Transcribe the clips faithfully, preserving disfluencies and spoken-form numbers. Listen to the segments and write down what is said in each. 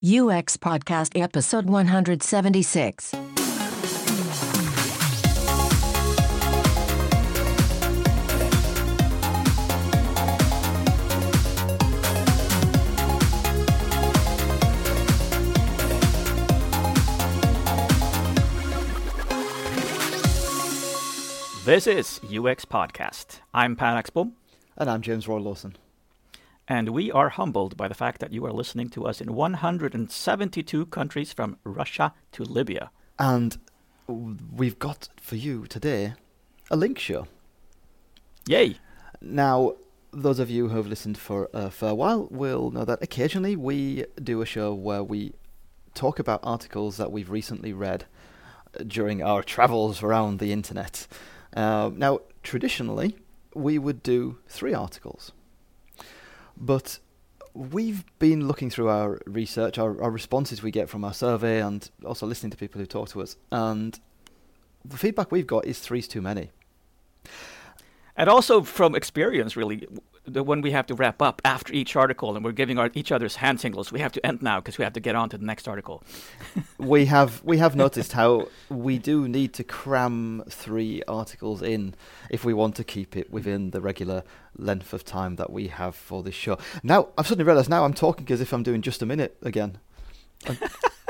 U X Podcast Episode one seventy-six. This is U X Podcast. I'm Per Axbom. And I'm James Roy Lawson. And we are humbled by the fact that you are listening to us in one hundred seventy-two countries from Russia to Libya. And we've got for you today a link show. Yay! Now, those of you who have listened for, uh, for a while will know that occasionally we do a show where we talk about articles that we've recently read during our travels around the internet. Uh, now, traditionally, we would do three articles. But we've been looking through our research, our, our responses we get from our survey, and also listening to people who talk to us. And the feedback we've got is three's too many. And also from experience, really, the one we have to wrap up after each article, and we're giving our, each other's hand signals. We have to end now because we have to get on to the next article. we have we have noticed how we do need to cram three articles in if we want to keep it within the regular length of time that we have for this show. Now I've suddenly realised now I'm talking as if I'm doing just a minute again. I'm,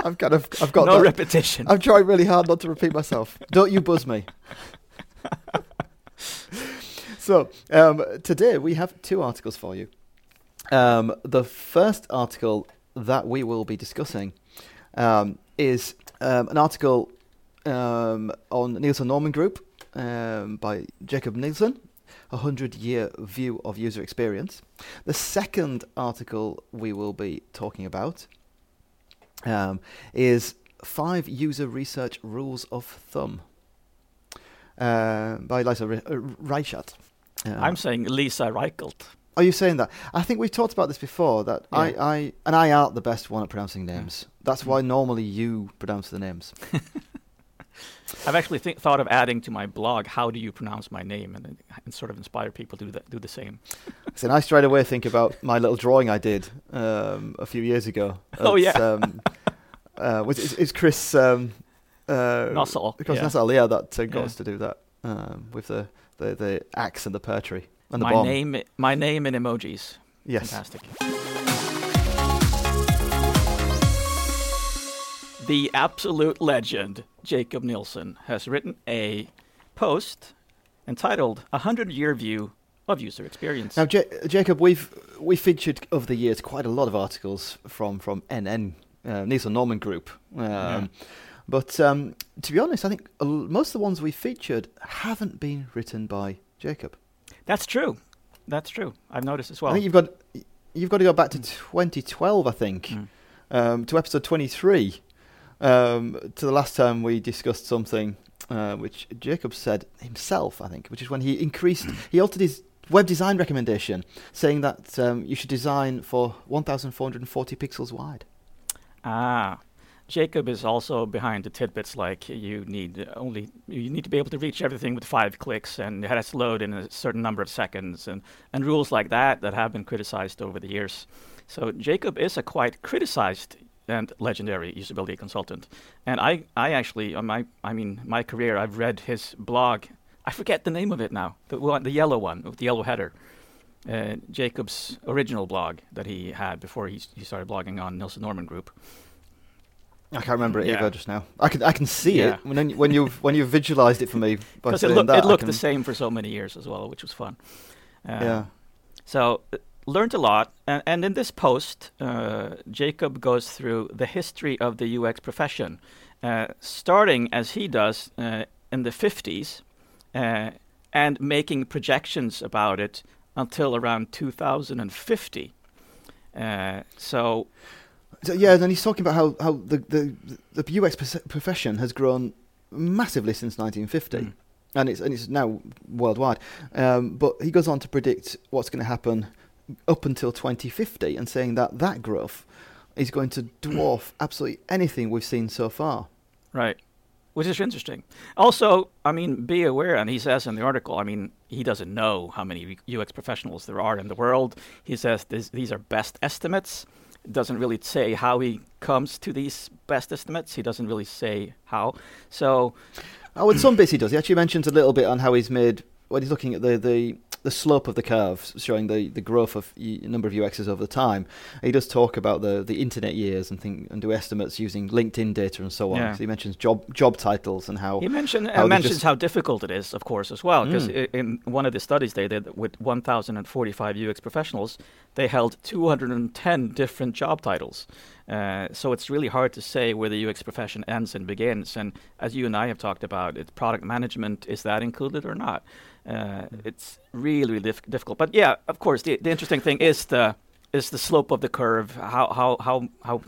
I'm kind of I've got no that. repetition. I'm trying really hard not to repeat myself. Don't you buzz me. So, um, today we have two articles for you. Um, the first article that we will be discussing um, is um, an article um, on Nielsen Norman Group um, by Jacob Nielsen, A Hundred-Year View of User Experience. The second article we will be talking about um, is Five User Research Rules of Thumb uh, by Leisa Reichelt. Uh, I'm saying Leisa Reichelt. Are you saying that? I think we've talked about this before, that yeah. I, I and I aren't the best one at pronouncing names. Yeah. That's why normally you pronounce the names. I've actually th- thought of adding to my blog, how do you pronounce my name, and, and sort of inspire people to do, that, do the same. So and I straight away think about my little drawing I did um, a few years ago. It's, oh, yeah. um, uh, was it, it's Chris... Um, uh, Nussel. Chris yeah. Nussel, yeah, that uh, got yeah. us to do that um, with the... The, the axe and the poetry and the my bomb. name, my name in emojis. Yes, fantastic. The absolute legend Jacob Nielsen has written a post entitled "A Hundred-Year View of User Experience." Now, J- Jacob, we've we featured over the years quite a lot of articles from from N N uh, Nielsen Norman Group. Um, yeah. But um, to be honest, I think most of the ones we featured haven't been written by Jacob. That's true. That's true. I've noticed as well. I think you've got you've got to go back to mm. twenty twelve, I think, mm. um, to episode twenty-three, um, to the last time we discussed something uh, which Jacob said himself, I think, which is when he increased, he altered his web design recommendation, saying that um, you should design for one thousand four hundred forty pixels wide. Ah. Jacob is also behind the tidbits like you need only you need to be able to reach everything with five clicks and it has to load in a certain number of seconds and, and rules like that that have been criticized over the years. So Jacob is a quite criticized and legendary usability consultant. And I, I actually, on my I mean, my career, I've read his blog. I forget the name of it now, the one, the yellow one with the yellow header. Uh, Jacob's original blog that he had before he, he started blogging on Nielsen Norman Group. I can't remember it yeah. either just now. I can I can see yeah. it when when you've when you've visualized it for me. Because it, look, it looked the same for so many years as well, which was fun. Uh, yeah. So uh, learned a lot, and, and in this post, uh, Jacob goes through the history of the U X profession, uh, starting as he does uh, in the fifties, uh, and making projections about it until around two thousand fifty. Uh, so. So, yeah, and then he's talking about how, how the, the, the U X profession has grown massively since nineteen fifty, mm. and it's and it's now worldwide. Um, but he goes on to predict what's going to happen up until twenty fifty, and saying that that growth is going to dwarf absolutely anything we've seen so far. Right, which is interesting. Also, I mean, be aware, and he says in the article, I mean, he doesn't know how many U X professionals there are in the world. He says this, these are best estimates. doesn't really say how he comes to these best estimates. He doesn't really say how. So, oh, in some bits he does. He actually mentions a little bit on how he's made, when he's looking at the, the, the slope of the curve, showing the, the growth of a number of U Xs over the time. He does talk about the, the internet years and thing, and do estimates using LinkedIn data and so on. Yeah. So he mentions job job titles and how... He mentioned, how uh, mentions just... how difficult it is, of course, as well, because mm. in one of the studies they did with one thousand forty-five U X professionals, they held two hundred ten different job titles. Uh, so it's really hard to say where the U X profession ends and begins. And as you and I have talked about, it's product management, is that included or not? Uh, it's really, really dif- difficult. But yeah, of course, the, the interesting thing is the is the slope of the curve. How how how how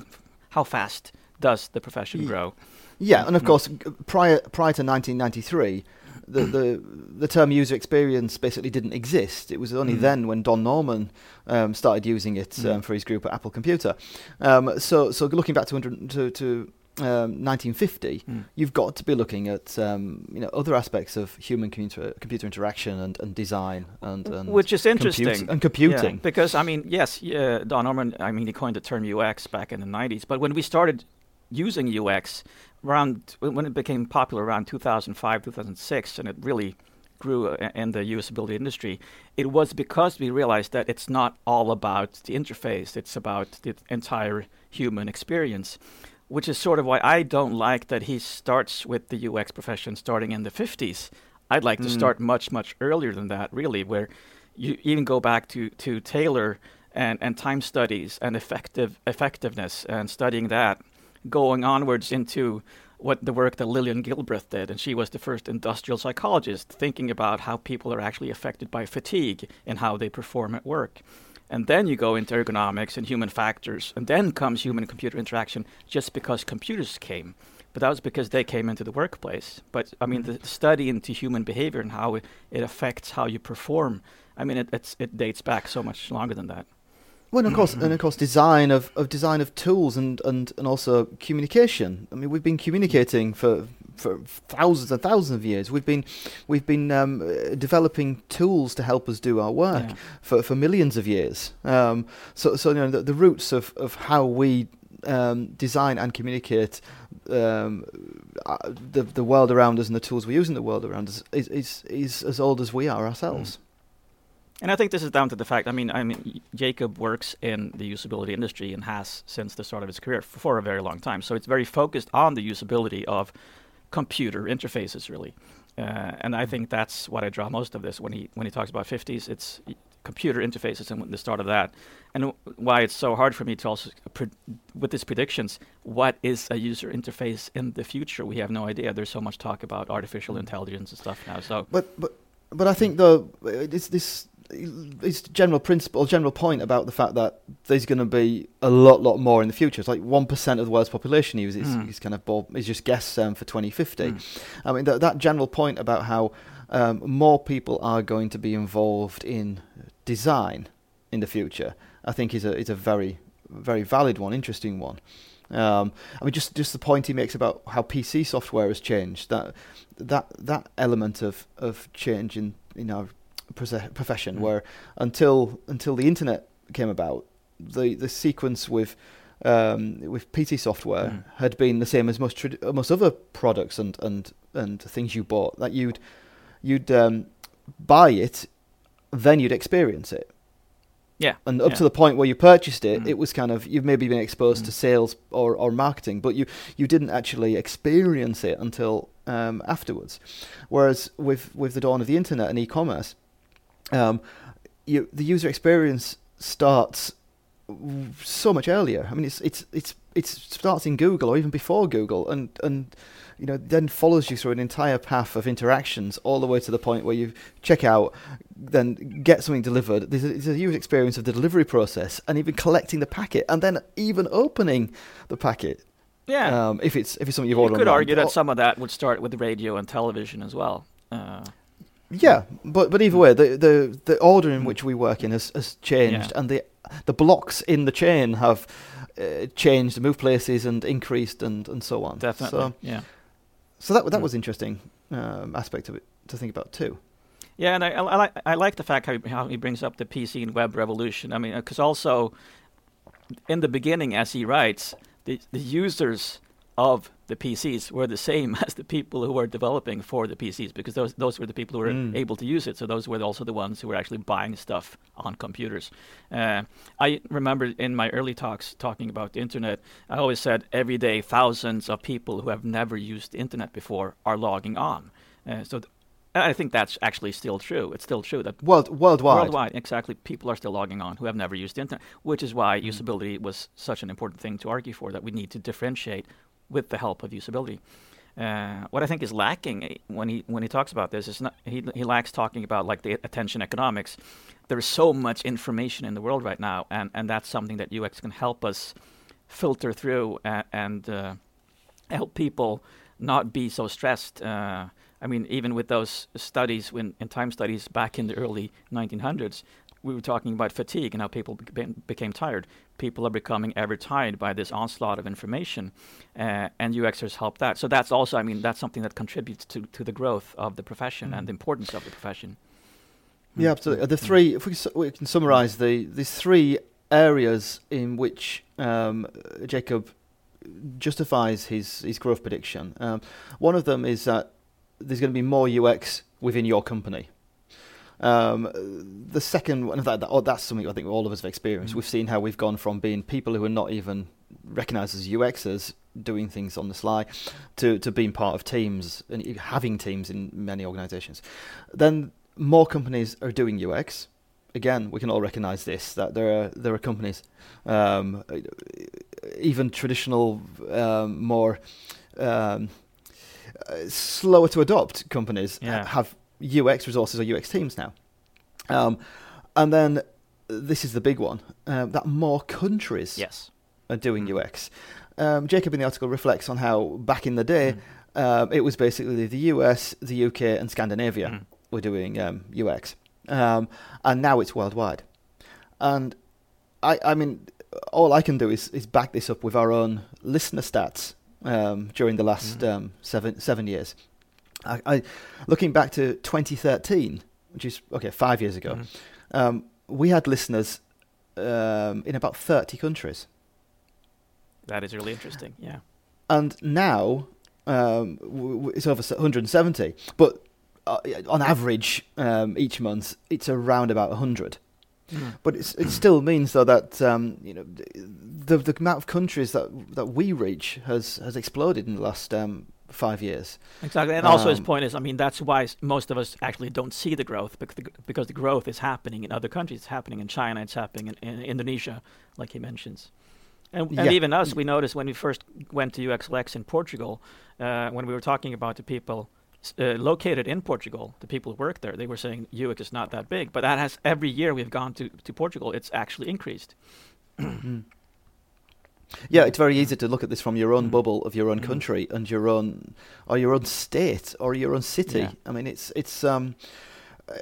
how fast does the profession grow? Yeah, and of course, prior prior to nineteen ninety-three, the the, the term user experience basically didn't exist. It was only mm. then when Don Norman um, started using it mm. um, for his group at Apple Computer. Um, so so looking back to to. to Um, nineteen fifty, mm. you've got to be looking at um, you know other aspects of human computer computer interaction and, and design and, and which is interesting comput- and computing yeah, because I mean yes uh, Don Norman I mean he coined the term U X back in the nineties, but when we started using U X around when it became popular around two thousand five, two thousand six, and it really grew in the usability industry, it was because we realized that it's not all about the interface, it's about the entire human experience. Which is sort of why I don't like that he starts with the U X profession starting in the fifties. I'd like mm. to start much, much earlier than that, really, where you even go back to, to Taylor and, and time studies and effective effectiveness and studying that, going onwards into what the work that Lillian Gilbreth did. And she was the first industrial psychologist thinking about how people are actually affected by fatigue and how they perform at work. And then you go into ergonomics and human factors, and then comes human-computer interaction just because computers came. But that was because they came into the workplace. But, I mean, the study into human behavior and how it, it affects how you perform, I mean, it, it's, it dates back so much longer than that. Well, and of course, and of course, design of, of design of tools and, and, and also communication. I mean, we've been communicating for for thousands and thousands of years. We've been we've been um, developing tools to help us do our work yeah. for, for millions of years. Um, so, so you know, the, the roots of, of how we um, design and communicate um, the the world around us and the tools we use in the world around us is is, is as old as we are ourselves. Mm. And I think this is down to the fact, I mean, I mean, Jacob works in the usability industry and has since the start of his career for, for a very long time. So it's very focused on the usability of computer interfaces, really. Uh, and I think that's what I draw most of this when he when he talks about fifties. It's computer interfaces and the start of that. And w- why it's so hard for me to also, pre- with these predictions, what is a user interface in the future? We have no idea. There's so much talk about artificial intelligence and stuff now. So, But, but, but I think, though, it's this... It's general principle, general point about the fact that there's going to be a lot, lot more in the future. It's like one percent of the world's population is is, mm. is kind of ball, is just guess um, for twenty fifty. Mm. I mean, th- that general point about how um, more people are going to be involved in design in the future, I think is a is a very, very valid one, interesting one. Um, I mean, just, just the point he makes about how P C software has changed, that that that element of of change in you know. profession mm. where until until the internet came about, the the sequence with um with P C software mm. had been the same as most tra- most other products and and and things you bought, that you'd you'd um buy it, then you'd experience it, yeah and up yeah. to the point where you purchased it. mm. It was kind of, you've maybe been exposed mm. to sales or or marketing, but you you didn't actually experience it until um afterwards. Whereas with with the dawn of the internet and e-commerce, Um, you, the user experience starts w- so much earlier. I mean, it's it's it's it starts in Google or even before Google, and, and you know then follows you through an entire path of interactions all the way to the point where you check out, then get something delivered. There's a, there's a user experience of the delivery process and even collecting the packet and then even opening the packet. Yeah. Um, if it's if it's something you've ordered. You could online. argue that some of that would start with radio and television as well. Uh. Yeah, but but either way, the, the, the order in which we work in has, has changed, yeah. and the the blocks in the chain have uh, changed, moved places, and increased, and, and so on. Definitely, so, yeah. So that that yeah. was interesting um, aspect of it to think about too. Yeah, and I I, I, like, I like the fact how he, how he brings up the P C and web revolution. I mean, because also in the beginning, as he writes, the, the users of the P Cs were the same as the people who were developing for the P Cs, because those those were the people who were mm. able to use it. So those were also the ones who were actually buying stuff on computers. Uh, I remember in my early talks talking about the internet, I always said every day thousands of people who have never used the internet before are logging on. Uh, so th- I think that's actually still true. It's still true that World, worldwide, worldwide, exactly, people are still logging on who have never used the internet, which is why mm. usability was such an important thing to argue for, that we need to differentiate with the help of usability. Uh, what I think is lacking when he when he talks about this is not, he he lacks talking about like the attention economics. There's so much information in the world right now, and, and that's something that U X can help us filter through and, and uh, help people not be so stressed. Uh, I mean, even with those studies when in time studies back in the early nineteen hundreds, we were talking about fatigue and how people be- became tired. People are becoming ever tired by this onslaught of information, uh, and UXers help that. So that's also, I mean, that's something that contributes to, to the growth of the profession mm. and the importance of the profession. Yeah, mm. absolutely. Uh, the three, if we, su- we can summarize the these three areas in which um, Jacob justifies his, his growth prediction. Um, one of them is that there's going to be more U X within your company. Um, the second one, that, that, oh, that's something I think all of us have experienced. Mm-hmm. We've seen how we've gone from being people who are not even recognised as U Xers, doing things on the sly, to, to being part of teams and having teams in many organisations. Then more companies are doing U X. Again, we can all recognise this, that there are there are companies, um, even traditional, um, more um, uh, slower to adopt companies yeah. have U X resources or U X teams now. Um, and then this is the big one, uh, that more countries yes. are doing mm. U X. Um, Jacob in the article reflects on how back in the day, mm. um, it was basically the U S, the U K and Scandinavia mm. were doing um, U X. Um, and now it's worldwide. And I, I mean, all I can do is, is back this up with our own listener stats um, during the last mm. um, seven seven years. I, I, looking back to twenty thirteen, which is, okay, five years ago, mm-hmm. um, we had listeners um, in about thirty countries. That is really interesting, yeah. And now, um, w- w- it's over one hundred seventy, but uh, on average, um, each month, it's around about one hundred. Mm. But it's, it still means, though, that um, you know the, the amount of countries that that we reach has, has exploded in the last um five years. Exactly. And um, also his point is, I mean, that's why s- most of us actually don't see the growth, because the, g- because the growth is happening in other countries. It's happening in China, it's happening in, in Indonesia, like he mentions. And, and yeah. even us, we noticed when we first went to U X Lex in Portugal, uh, when we were talking about the people uh, located in Portugal, the people who work there, they were saying U X is not that big, but that has, every year we've gone to, to Portugal, it's actually increased. mm. Yeah, it's very easy to look at this from your own mm. bubble of your own mm. country and your own, or your own state or your own city. Yeah. I mean, it's it's um,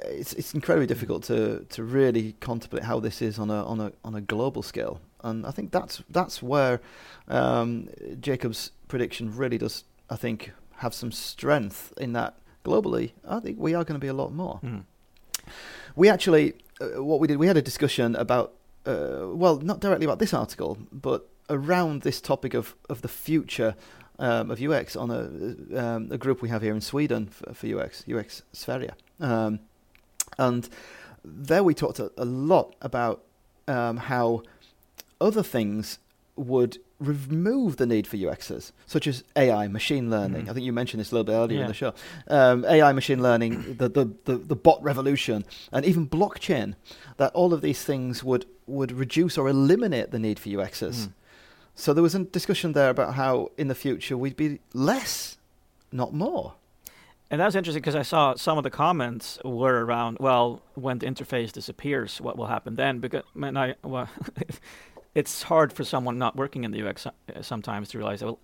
it's it's incredibly difficult to, to really contemplate how this is on a on a on a global scale. And I think that's that's where um, Jacob's prediction really does, I think, have some strength, in that globally, I think we are going to be a lot more. Mm. We actually, uh, what we did, we had a discussion about, uh, well, not directly about this article, but around this topic of, of the future um, of U X on a um, a group we have here in Sweden for, for U X, U X Spheria. Um, and there we talked a, a lot about um, how other things would remove the need for U Xers, such as A I, machine learning. Mm-hmm. I think you mentioned this a little bit earlier yeah. in the show. Um, A I, machine learning, the, the, the, the bot revolution, and even blockchain, that all of these things would, would reduce or eliminate the need for U Xers. Mm. So there was a discussion there about how in the future we'd be less, not more. And that was interesting, because I saw some of the comments were around, well, when the interface disappears, what will happen then? Because when I, well, it's hard for someone not working in the U X uh, sometimes to realize that, well,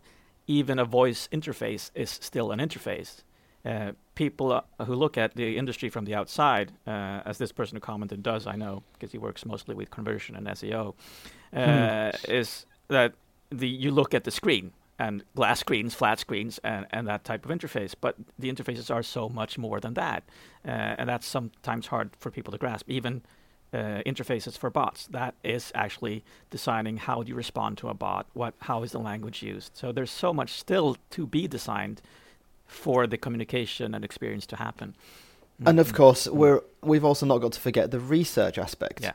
even a voice interface is still an interface. Uh, people uh, who look at the industry from the outside, uh, as this person who commented does, I know, because he works mostly with conversion and S E O, uh, hmm. is that the you look at the screen and glass screens, flat screens, and, and that type of interface. But the interfaces are so much more than that. Uh, and that's sometimes hard for people to grasp, even uh, interfaces for bots. That is actually designing how do you respond to a bot, what, how is the language used. So there's so much still to be designed for the communication and experience to happen. And of course, we're, we've also not got to forget the research aspect. Yeah.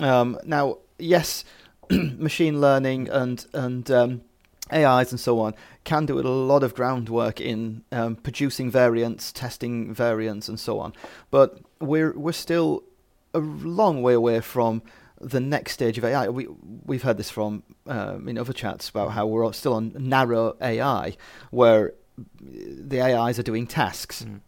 Um, now, yes, machine learning and and um, A Is and so on can do a lot of groundwork in um, producing variants, testing variants, and so on. But we're we're still a long way away from the next stage of A I. We we've heard this from um, in other chats about how we're still on narrow A I, where the A Is are doing tasks. Mm.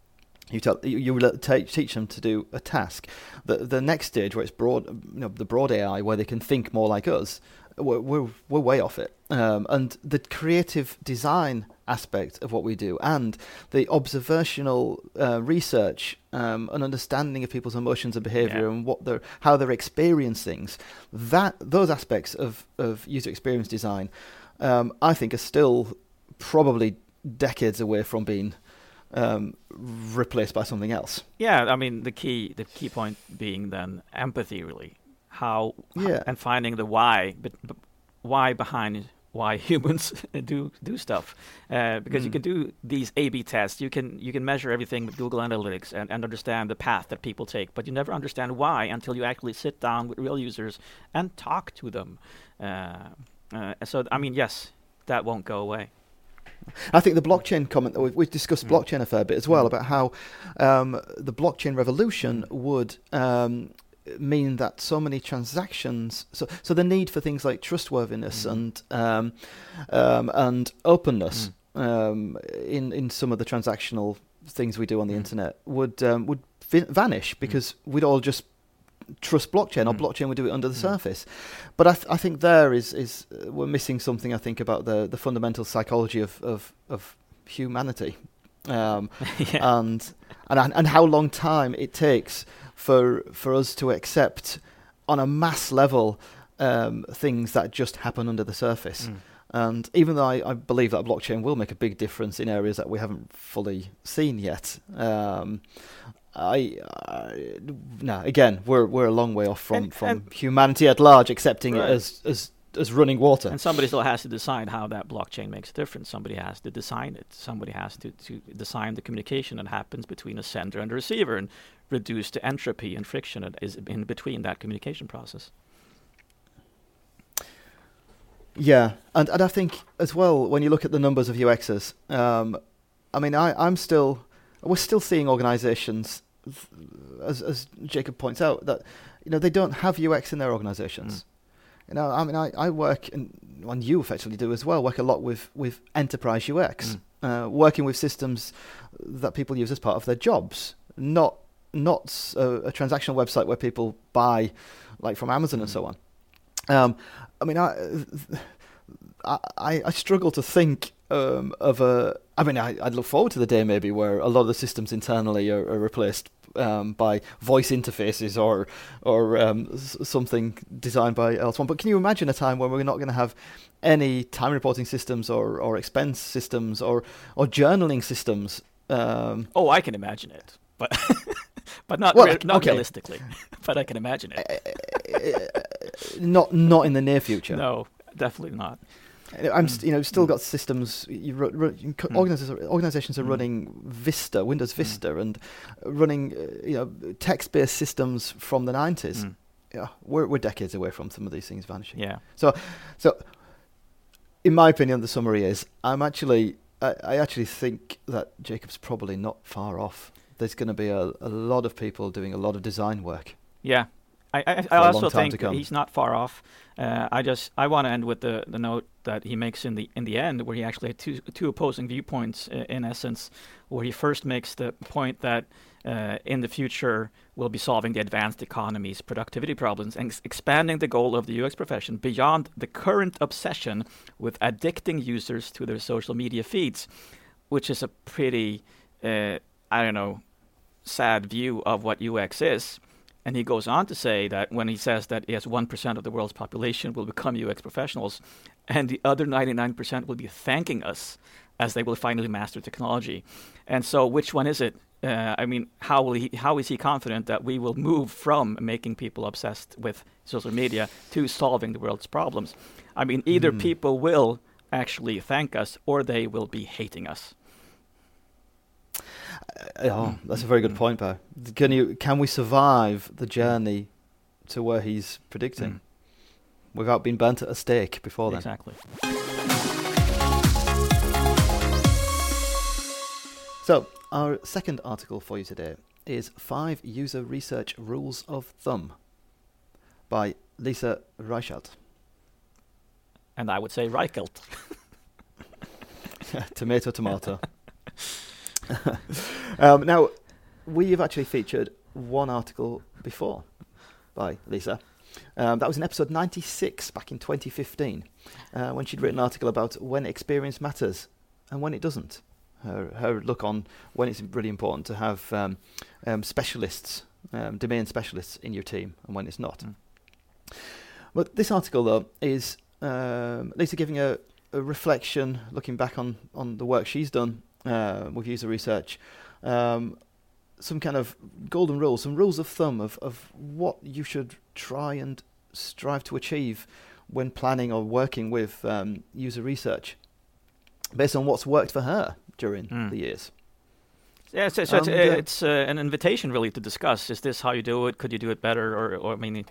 You tell you, you t- teach them to do a task. The the next stage where it's broad, you know, the broad A I where they can think more like us. We're we're, we're way off it. Um, and the creative design aspect of what we do, and the observational uh, research, um, and understanding of people's emotions and behaviour, yeah. and what they're how they're experiencing things. That those aspects of, of user experience design, um, I think, are still probably decades away from being. Um, replaced by something else. Yeah, I mean the key the key point being then empathy, really. How, yeah. how and finding the why, but, but why behind why humans do do stuff. Uh, because mm. you can do these A B tests, you can you can measure everything with Google Analytics and, and understand the path that people take, but you never understand why until you actually sit down with real users and talk to them. Uh, uh, so I mean, yes, that won't go away. I think the blockchain comment that we've, we've discussed mm. blockchain a fair bit as well mm. about how um, the blockchain revolution would um, mean that so many transactions, so so the need for things like trustworthiness mm. and um, um, and openness mm. um, in in some of the transactional things we do on the mm. internet would um, would vi- vanish because mm. we'd all just trust blockchain mm. or blockchain would do it under the mm. surface. But I, th- I think there is is uh, we're missing something, I think, about the the fundamental psychology of of, of humanity um yeah. and and and how long time it takes for for us to accept on a mass level um things that just happen under the surface. mm. And even though I, I believe that blockchain will make a big difference in areas that we haven't fully seen yet, um I, I no. Again, we're we're a long way off from, and, from and humanity at large accepting right. it as, as as running water. And somebody still has to decide how that blockchain makes a difference. Somebody has to design it. Somebody has to, to design the communication that happens between a sender and a receiver, and reduce the entropy and friction that is in between that communication process. Yeah, and and I think as well when you look at the numbers of U Xers, um, I mean, I I'm still we're still seeing organisations. As, as Jacob points out, that you know they don't have U X in their organisations. Mm. You know, I mean, I, I work and, and you effectively do as well. Work a lot with with enterprise U X, mm. uh, working with systems that people use as part of their jobs, not not a, a transactional website where people buy, like from Amazon mm. and so on. Um, I mean, I, I I struggle to think. Um, of a, I mean, I, I'd look forward to the day maybe where a lot of the systems internally are, are replaced um, by voice interfaces or or um, s- something designed by L one. But can you imagine a time where we're not going to have any time reporting systems or, or expense systems or or journaling systems? Um, oh, I can imagine it, but but not well, re- not okay. realistically. But I can imagine it. uh, not not in the near future. No, definitely not. I'm, st- you know, still mm. got systems. You ru- ru- mm. organizations, organizations are mm. running Vista, Windows Vista, mm. and running, uh, you know, text-based systems from the nineties. Mm. Yeah, we're we're decades away from some of these things vanishing. Yeah. So, so, in my opinion, the summary is I'm actually, I, I actually think that Jacob's probably not far off. There's going to be a, a lot of people doing a lot of design work. Yeah. I, I, I also think he's not far off. Uh, I just I want to end with the, the note that he makes in the in the end, where he actually had two two opposing viewpoints uh, in essence. Where he first makes the point that uh, in the future we'll be solving the advanced economy's productivity problems and ex- expanding the goal of the U X profession beyond the current obsession with addicting users to their social media feeds, which is a pretty uh, I don't know sad view of what U X is. And he goes on to say that when he says that yes, one percent of the world's population will become U X professionals, and the other ninety-nine percent will be thanking us as they will finally master technology. And so which one is it? uh, I mean, how will he, how is he confident that we will move from making people obsessed with social media to solving the world's problems? I mean, either mm. people will actually thank us or they will be hating us. Uh, oh, that's a very good point, Bo. Can you can we survive the journey to where he's predicting mm. without being burnt at a stake before then? Exactly. So, our second article for you today is Five User Research Rules of Thumb by Leisa Reichelt. And I would say Reichelt. Tomato, tomato. um, now, we've actually featured one article before by Leisa. Um, that was in episode ninety-six back in twenty fifteen, uh, when she'd written an article about when experience matters and when it doesn't. Her, her look on when it's really important to have um, um, specialists, um, domain specialists in your team and when it's not. Mm. But this article, though, is um, Leisa giving a, a reflection, looking back on, on the work she's done uh, with user research, um, some kind of golden rules, some rules of thumb of, of what you should try and strive to achieve when planning or working with um, user research based on what's worked for her during mm. the years. Yeah, so, so um, it's, uh, yeah. it's uh, an invitation really to discuss, is this how you do it? Could you do it better? Or, or I mean,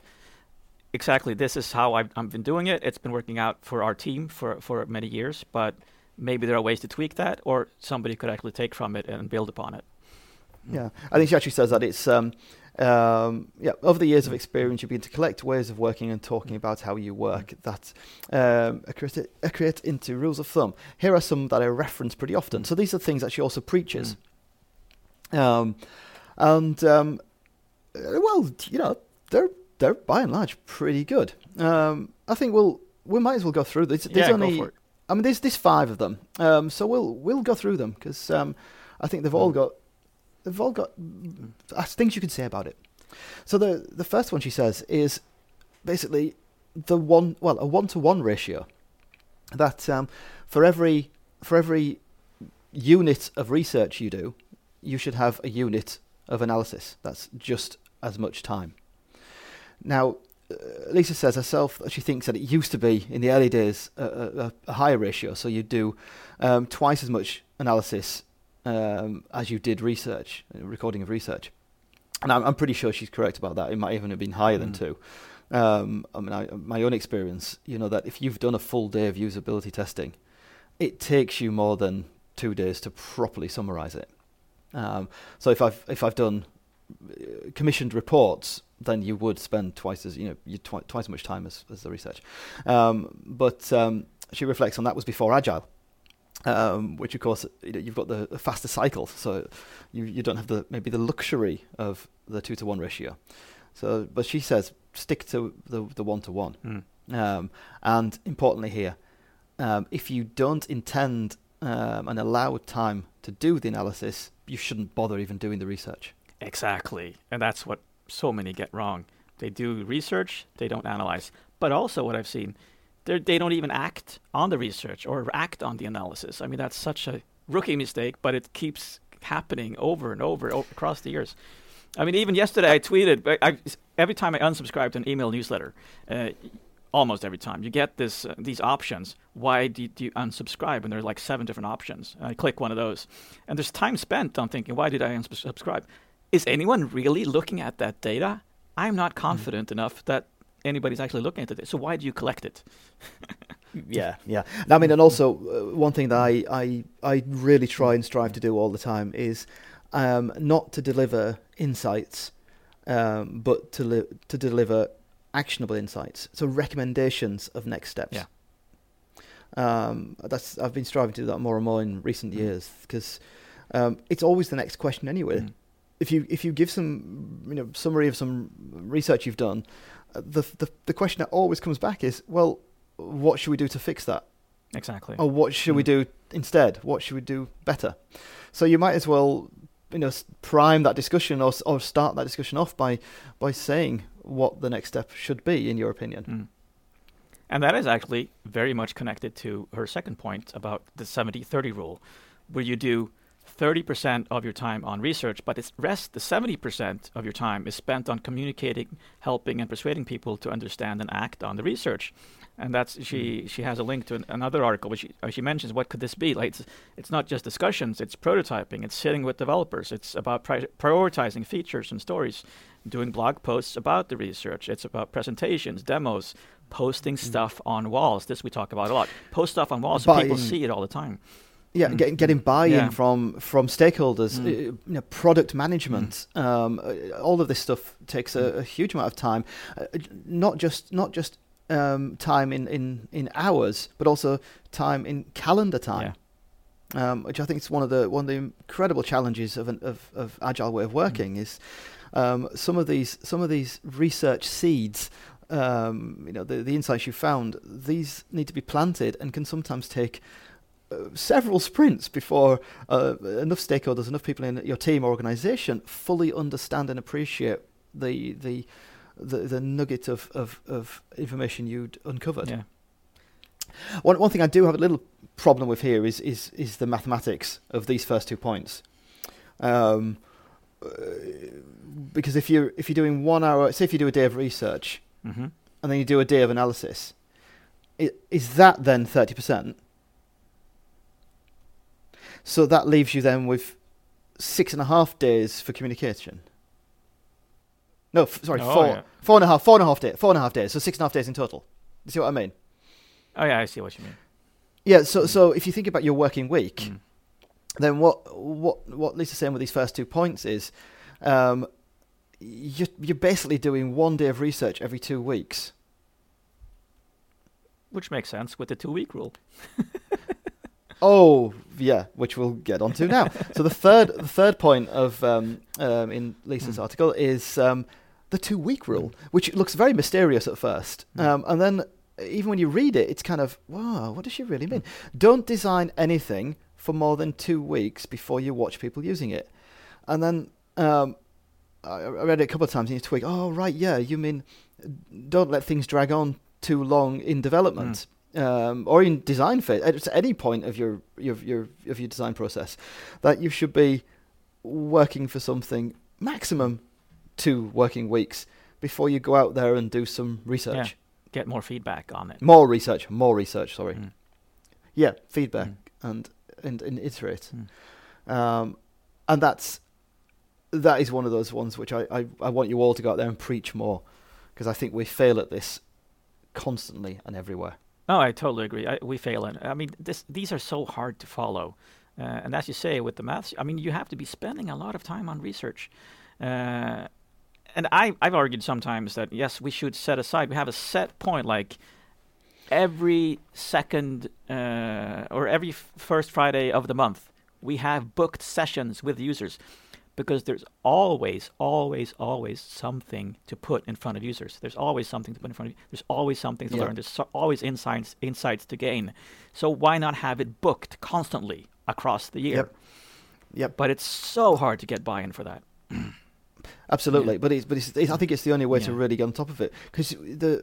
exactly, this is how I've, I've been doing it. It's been working out for our team for, for many years, but maybe there are ways to tweak that, or somebody could actually take from it and build upon it. Mm. Yeah, I think she actually says that it's, um, um, yeah, over the years of experience, you begin to collect ways of working and talking about how you work that um, accurate, accurate into rules of thumb. Here are some that I reference pretty often. So these are things that she also preaches. Mm. Um, and, um, well, you know, they're, they're by and large pretty good. Um, I think we'll, we might as well go through this. There's yeah, only, go for it. I mean, there's, there's five of them. Um, so we'll, we'll go through them because um, I think they've mm. all got, They've all got things you can say about it. So the the first one she says is basically the one well a one to one ratio that um, for every for every unit of research you do, you should have a unit of analysis. That's just as much time. Now, uh, Leisa says herself that she thinks that it used to be in the early days a, a, a higher ratio, so you do um, twice as much analysis. Um, as you did research, recording of research. And I'm, I'm pretty sure she's correct about that. It might even have been higher mm. than two. Um, I mean, I, my own experience, you know, that if you've done a full day of usability testing, it takes you more than two days to properly summarize it. Um, so if I've if I've done commissioned reports, then you would spend twice as, you know, you twi- twice as much time as, as the research. Um, but um, she reflects on that was before Agile. Um, which, of course, you know, you've got the faster cycle, so you, you don't have the maybe the luxury of the two to one ratio. So, but she says stick to the the one to one. And importantly here, um, if you don't intend um, and allow time to do the analysis, you shouldn't bother even doing the research. Exactly, and that's what so many get wrong. They do research, they don't analyze. But also, what I've seen. They're, they don't even act on the research or act on the analysis. I mean, that's such a rookie mistake, but it keeps happening over and over, over across the years. I mean, even yesterday I tweeted, I, every time I unsubscribed to an email newsletter, uh, almost every time, you get this uh, these options. Why do you, do you unsubscribe? And there are like seven different options. And I click one of those. And there's time spent on thinking, why did I unsubscribe? Is anyone really looking at that data? I'm not confident mm-hmm. enough that anybody's actually looking at it. So why do you collect it? yeah, yeah. I mean, and also uh, one thing that I, I I really try and strive to do all the time is um, not to deliver insights, um, but to li- to deliver actionable insights. So recommendations of next steps. Yeah. Um, that's I've been striving to do that more and more in recent mm. years because um, it's always the next question anyway. Mm. If you if you give some you know summary of some research you've done. The, the the question that always comes back is, well, what should we do to fix that? Exactly. Or what should mm. we do instead? What should we do better? So you might as well, you know, prime that discussion or or start that discussion off by by saying what the next step should be, in your opinion. Mm. And that is actually very much connected to her second point about the seventy-thirty rule, where you do thirty percent of your time on research, but the rest, the seventy percent of your time, is spent on communicating, helping, and persuading people to understand and act on the research. And that's she. Mm. She has a link to an, another article, which she, uh, she mentions. What could this be? Like, it's, it's not just discussions. It's prototyping. It's sitting with developers. It's about pri- prioritizing features and stories, doing blog posts about the research. It's about presentations, demos, posting mm. stuff on walls. This we talk about a lot. Post stuff on walls, so people see it all the time. Yeah, mm. get, getting buy-in yeah. from from stakeholders, mm. uh, you know, product management, mm. um, uh, all of this stuff takes mm. a, a huge amount of time. Uh, not just not just. Um, time in, in, in hours, but also time in calendar time, yeah. um, which I think is one of the one of the incredible challenges of an, of, of agile way of working. Mm-hmm. Is um, some of these some of these research seeds, um, you know, the, the insights you found, these need to be planted and can sometimes take uh, several sprints before uh, enough stakeholders, enough people in your team or organization fully understand and appreciate the the. The, the nugget of, of, of information you'd uncovered. Yeah. One one thing I do have a little problem with here is is, is the mathematics of these first two points, um, uh, because if you if you're doing one hour, say if you do a day of research, mm-hmm. and then you do a day of analysis, it, is that then thirty percent? So that leaves you then with six and a half days for communication. No, f- sorry, oh, four, yeah. four and a half, four and a half days, four and a half days. So six and a half days in total. You see what I mean? Oh yeah, I see what you mean. Yeah. So, mm. so if you think about your working week, mm. then what, what, what Lisa's saying with these first two points is, um, you're, you're basically doing one day of research every two weeks, which makes sense with the two-week rule. Oh yeah, which we'll get onto now. So the third, the third point of um, um, in Lisa's mm. article is. Um, The two-week rule, which looks very mysterious at first, mm. um, and then even when you read it, it's kind of, wow, what does she really mean? Mm. Don't design anything for more than two weeks before you watch people using it. And then um, I, I read it a couple of times, and you tweak, oh, right, yeah, you mean don't let things drag on too long in development mm. um, or in design phase, at any point of your, your, your, of your design process, that you should be working for something maximum two working weeks before you go out there and do some research. Yeah. Get more feedback on it. More research, more research, sorry. Mm. Yeah, feedback mm. and, and and iterate. Mm. Um, and that's that is one of those ones which I, I, I want you all to go out there and preach more, because I think we fail at this constantly and everywhere. No, I totally agree. I, we fail at it. I mean, this, these are so hard to follow. Uh, and as you say, with the maths, I mean, you have to be spending a lot of time on research. Uh And I, I've argued sometimes that, yes, we should set aside, we have a set point, like every second uh, or every f- first Friday of the month, we have booked sessions with users, because there's always, always, always something to put in front of users. There's always something to put in front of you. There's always something to yeah. learn. There's so- always insights, insights to gain. So why not have it booked constantly across the year? Yep. Yep. But it's so hard to get buy-in for that. Absolutely, yeah. but it's but it's, it's, I think it's the only way yeah. to really get on top of it, because the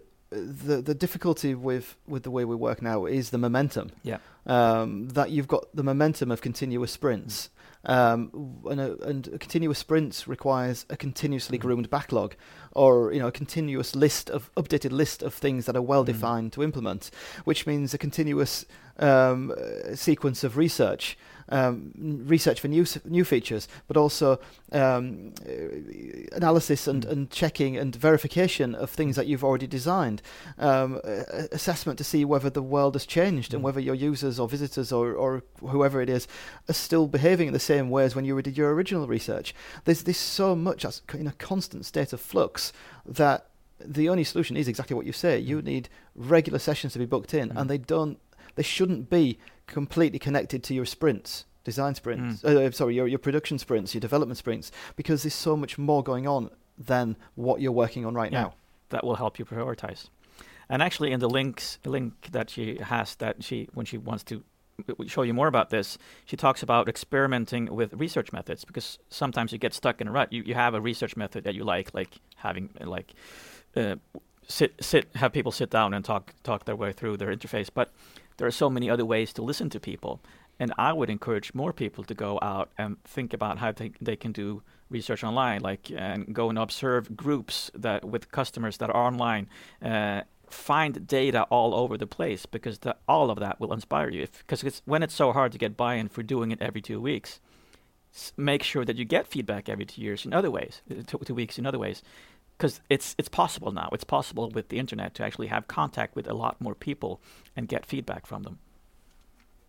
the the difficulty with, with the way we work now is the momentum. Yeah, um, that you've got the momentum of continuous sprints, um, and a, and a continuous sprints requires a continuously mm. groomed backlog, or you know a continuous list of updated list of things that are well defined mm. to implement, which means a continuous um, sequence of research. Um, research for new new features, but also um, analysis and, mm. and checking and verification of things that you've already designed, um, assessment to see whether the world has changed mm. and whether your users or visitors or, or whoever it is are still behaving in the same way as when you did your original research. There's this so much that's in a constant state of flux that the only solution is exactly what you say. You need regular sessions to be booked in, mm. and they don't. They shouldn't be completely connected to your sprints, design sprints, mm. uh, sorry, your your production sprints, your development sprints, because there's so much more going on than what you're working on right yeah, now. That will help you prioritize. And actually in the links link that she has, that she when she wants to show you more about this, she talks about experimenting with research methods, because sometimes you get stuck in a rut. You you have a research method that you like, like having like uh, sit sit have people sit down and talk talk their way through their interface, but there are so many other ways to listen to people, And I would encourage more people to go out and think about how they, they can do research online, like and go and observe groups that with customers that are online. Uh, find data all over the place, because the, all of that will inspire you. Because it's, when it's so hard to get buy-in for doing it every two weeks, s- make sure that you get feedback every two years in other ways, two, two weeks in other ways. Because it's it's possible now. It's possible with the internet to actually have contact with a lot more people and get feedback from them.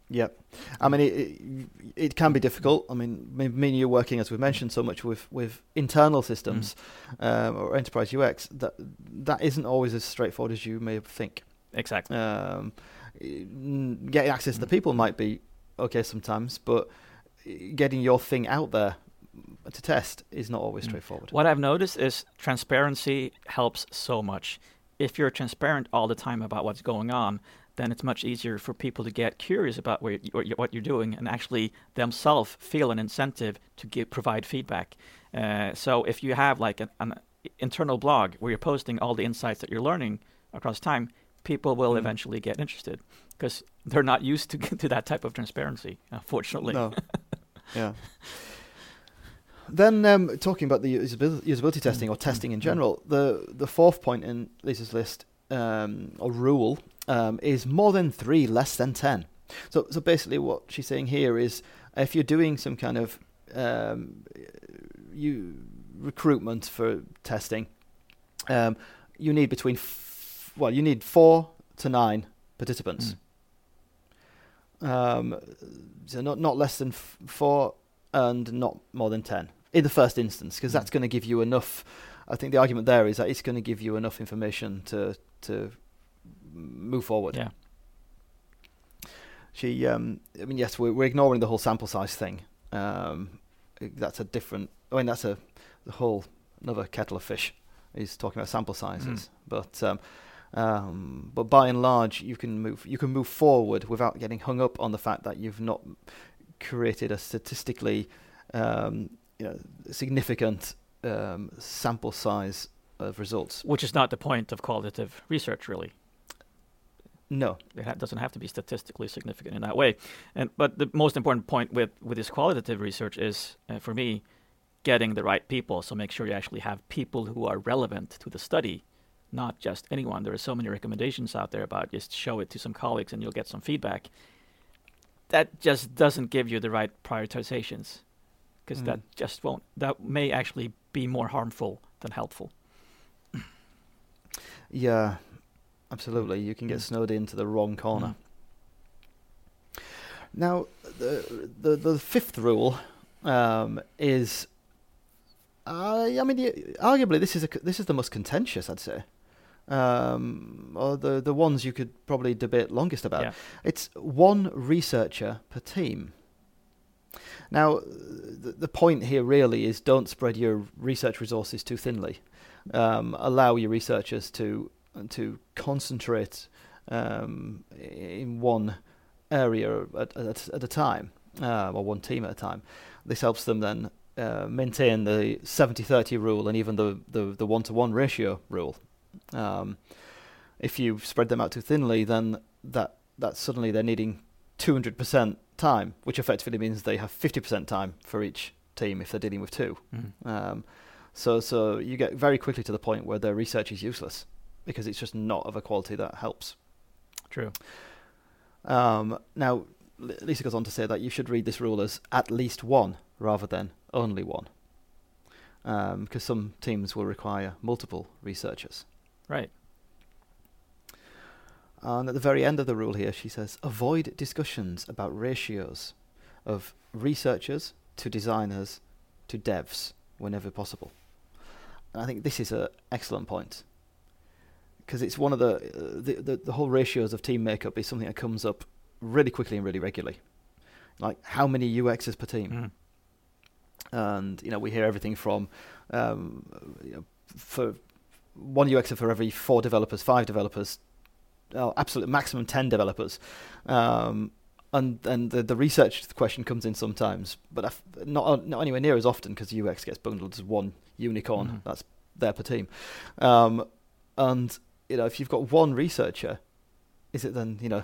Yep. I mean, it, it can be difficult. I mean, me and you're working, as we've mentioned, so much with, with internal systems mm-hmm. um, or enterprise U X, that that isn't always as straightforward as you may think. Exactly. Um, getting access mm-hmm. to people might be okay sometimes, but getting your thing out there to test is not always mm-hmm. straightforward. What I've noticed is transparency helps so much. If you're transparent all the time about what's going on, then it's much easier for people to get curious about where you, or, what you're doing and actually themselves feel an incentive to give, provide feedback. Uh, so if you have like an, an internal blog where you're posting all the insights that you're learning across time, people will mm. eventually get interested, because they're not used to, to that type of transparency, unfortunately. No. yeah. Then um, talking about the usability, usability testing or testing in general, the, the fourth point in Lisa's list um, or rule Um, is more than three, less than ten. So so basically what she's saying here is, if you're doing some kind of um, you recruitment for testing, um, you need between, f- well, you need four to nine participants. Mm. Um, so not, not less than f- four and not more than ten in the first instance, because mm. that's going to give you enough. I think the argument there is that it's going to give you enough information to to... move forward. Yeah. She, um, I mean, yes, we're, we're ignoring the whole sample size thing. Um, that's a different, I mean, that's a the whole another kettle of fish, is talking about sample sizes. Mm. But um, um, but by and large, you can move you can move forward without getting hung up on the fact that you've not created a statistically um, you know, significant um, sample size of results. Which is not the point of qualitative research, really. No, it ha- doesn't have to be statistically significant in that way. And but the most important point with, with this qualitative research is, uh, for me, getting the right people. So make sure you actually have people who are relevant to the study, not just anyone. There are so many recommendations out there about just show it to some colleagues and you'll get some feedback. That just doesn't give you the right prioritizations, because mm. that just won't. That may actually be more harmful than helpful. Yeah. Absolutely, you can get snowed into the wrong corner. Mm. Now, the, the the fifth rule um, is, uh, I mean, the, arguably this is a, this is the most contentious, I'd say, um, or the the ones you could probably debate longest about. Yeah. It's one researcher per team. Now, the, the point here really is, don't spread your research resources too thinly. Um, allow your researchers to. And to concentrate um, in one area at, at, at a time, uh, or one team at a time. This helps them then uh, maintain the seventy thirty rule and even the, the, the one-to-one ratio rule. Um, if you spread them out too thinly, then that, that suddenly they're needing two hundred percent time, which effectively means they have fifty percent time for each team if they're dealing with two. Mm-hmm. Um, so so you get very quickly to the point where their research is useless, because it's just not of a quality that helps. True. Um, now, Lisa goes on to say that you should read this rule as at least one rather than only one, because um, some teams will require multiple researchers. Right. And at the very end of the rule here, she says, avoid discussions about ratios of researchers to designers to devs whenever possible. And I think this is an excellent point, because it's one of the, uh, the the the whole ratios of team makeup is something that comes up really quickly and really regularly, like how many U Xs per team, mm. and you know we hear everything from um, you know, for one U Xer for every four developers, five developers, oh, absolute maximum ten developers, um, and and the the research question comes in sometimes, but I've not not anywhere near as often, because U X gets bundled as one unicorn mm. that's there per team, um, and you know, if you've got one researcher, is it then, you know,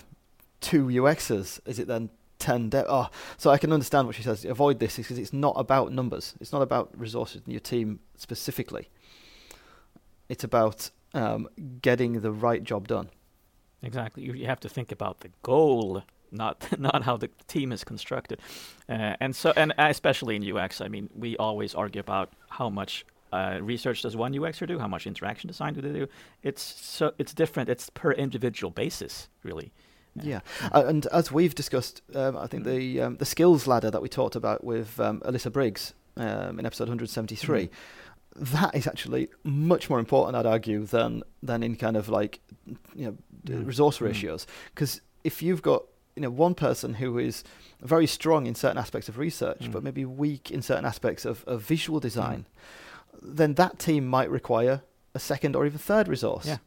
two U Xers? Is it then ten de- oh, so I can understand what she says. Avoid this because it's not about numbers. It's not about resources in your team specifically. It's about um, getting the right job done. Exactly. You, you have to think about the goal, not not how the team is constructed. Uh, and so, and especially in U X, I mean, we always argue about how much uh, research does one U Xer do, how much interaction design do they do. It's so it's different. It's per individual basis, really. Yeah, uh, and as we've discussed, um, I think the um, the skills ladder that we talked about with um, Alyssa Briggs um, in episode one hundred seventy-three, mm-hmm. that is actually much more important, I'd argue, than than in kind of like you know mm-hmm. resource mm-hmm. ratios. Because if you've got you know one person who is very strong in certain aspects of research, mm-hmm. but maybe weak in certain aspects of, of visual design, mm-hmm. then that team might require a second or even third resource. Yeah.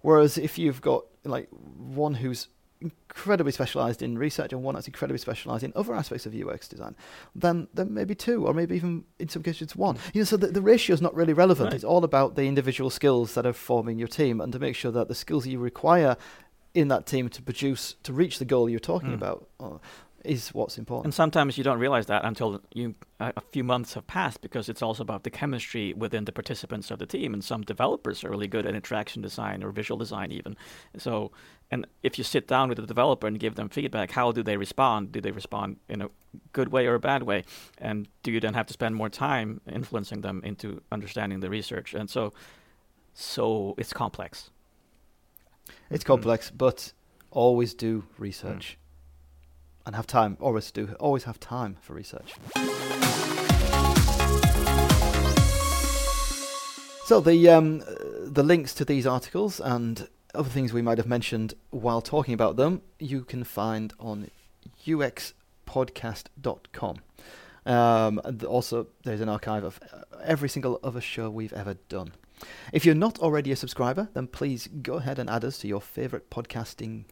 Whereas if you've got like one who's incredibly specialized in research and one that's incredibly specialized in other aspects of U X design, then then maybe two, or maybe even in some cases one. You know, so the, the ratio is not really relevant. Right. It's all about the individual skills that are forming your team, and to make sure that the skills that you require in that team to produce to reach the goal you're talking mm. about uh, is what's important. And sometimes you don't realize that until you uh, a few months have passed, because it's also about the chemistry within the participants of the team. And some developers are really good at interaction design or visual design even. So, and if you sit down with the developer and give them feedback, how do they respond? Do they respond in a good way or a bad way? And do you then have to spend more time influencing them into understanding the research? And so, so it's complex. It's complex, mm. but always do research. Mm. And have time, always do, always have time for research. So the um, the links to these articles and other things we might have mentioned while talking about them, you can find on u x podcast dot com. Um, and also, there's an archive of every single other show we've ever done. If you're not already a subscriber, then please go ahead and add us to your favorite podcasting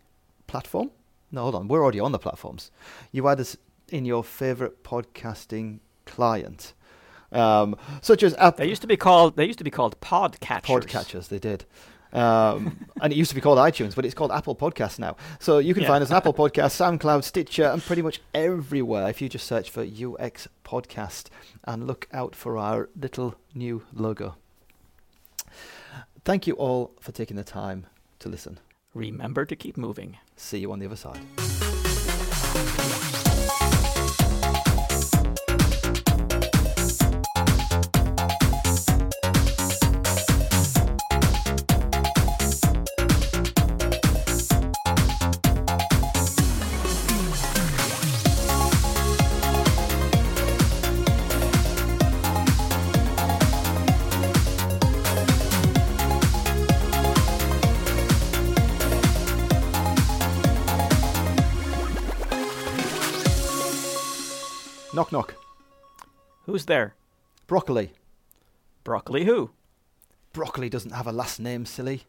platform. No, hold on. We're already on the platforms. You add us in your favorite podcasting client, um, such as Apple. They used to be called. They used to be called podcatchers. Podcatchers, they did, um, and it used to be called iTunes, but it's called Apple Podcasts now. So you can yeah. find us on Apple Podcasts, SoundCloud, Stitcher, and pretty much everywhere. If you just search for U X Podcast and look out for our little new logo. Thank you all for taking the time to listen. Remember to keep moving. See you on the other side. Knock, knock. Who's there? Broccoli. Broccoli who? Broccoli doesn't have a last name, silly.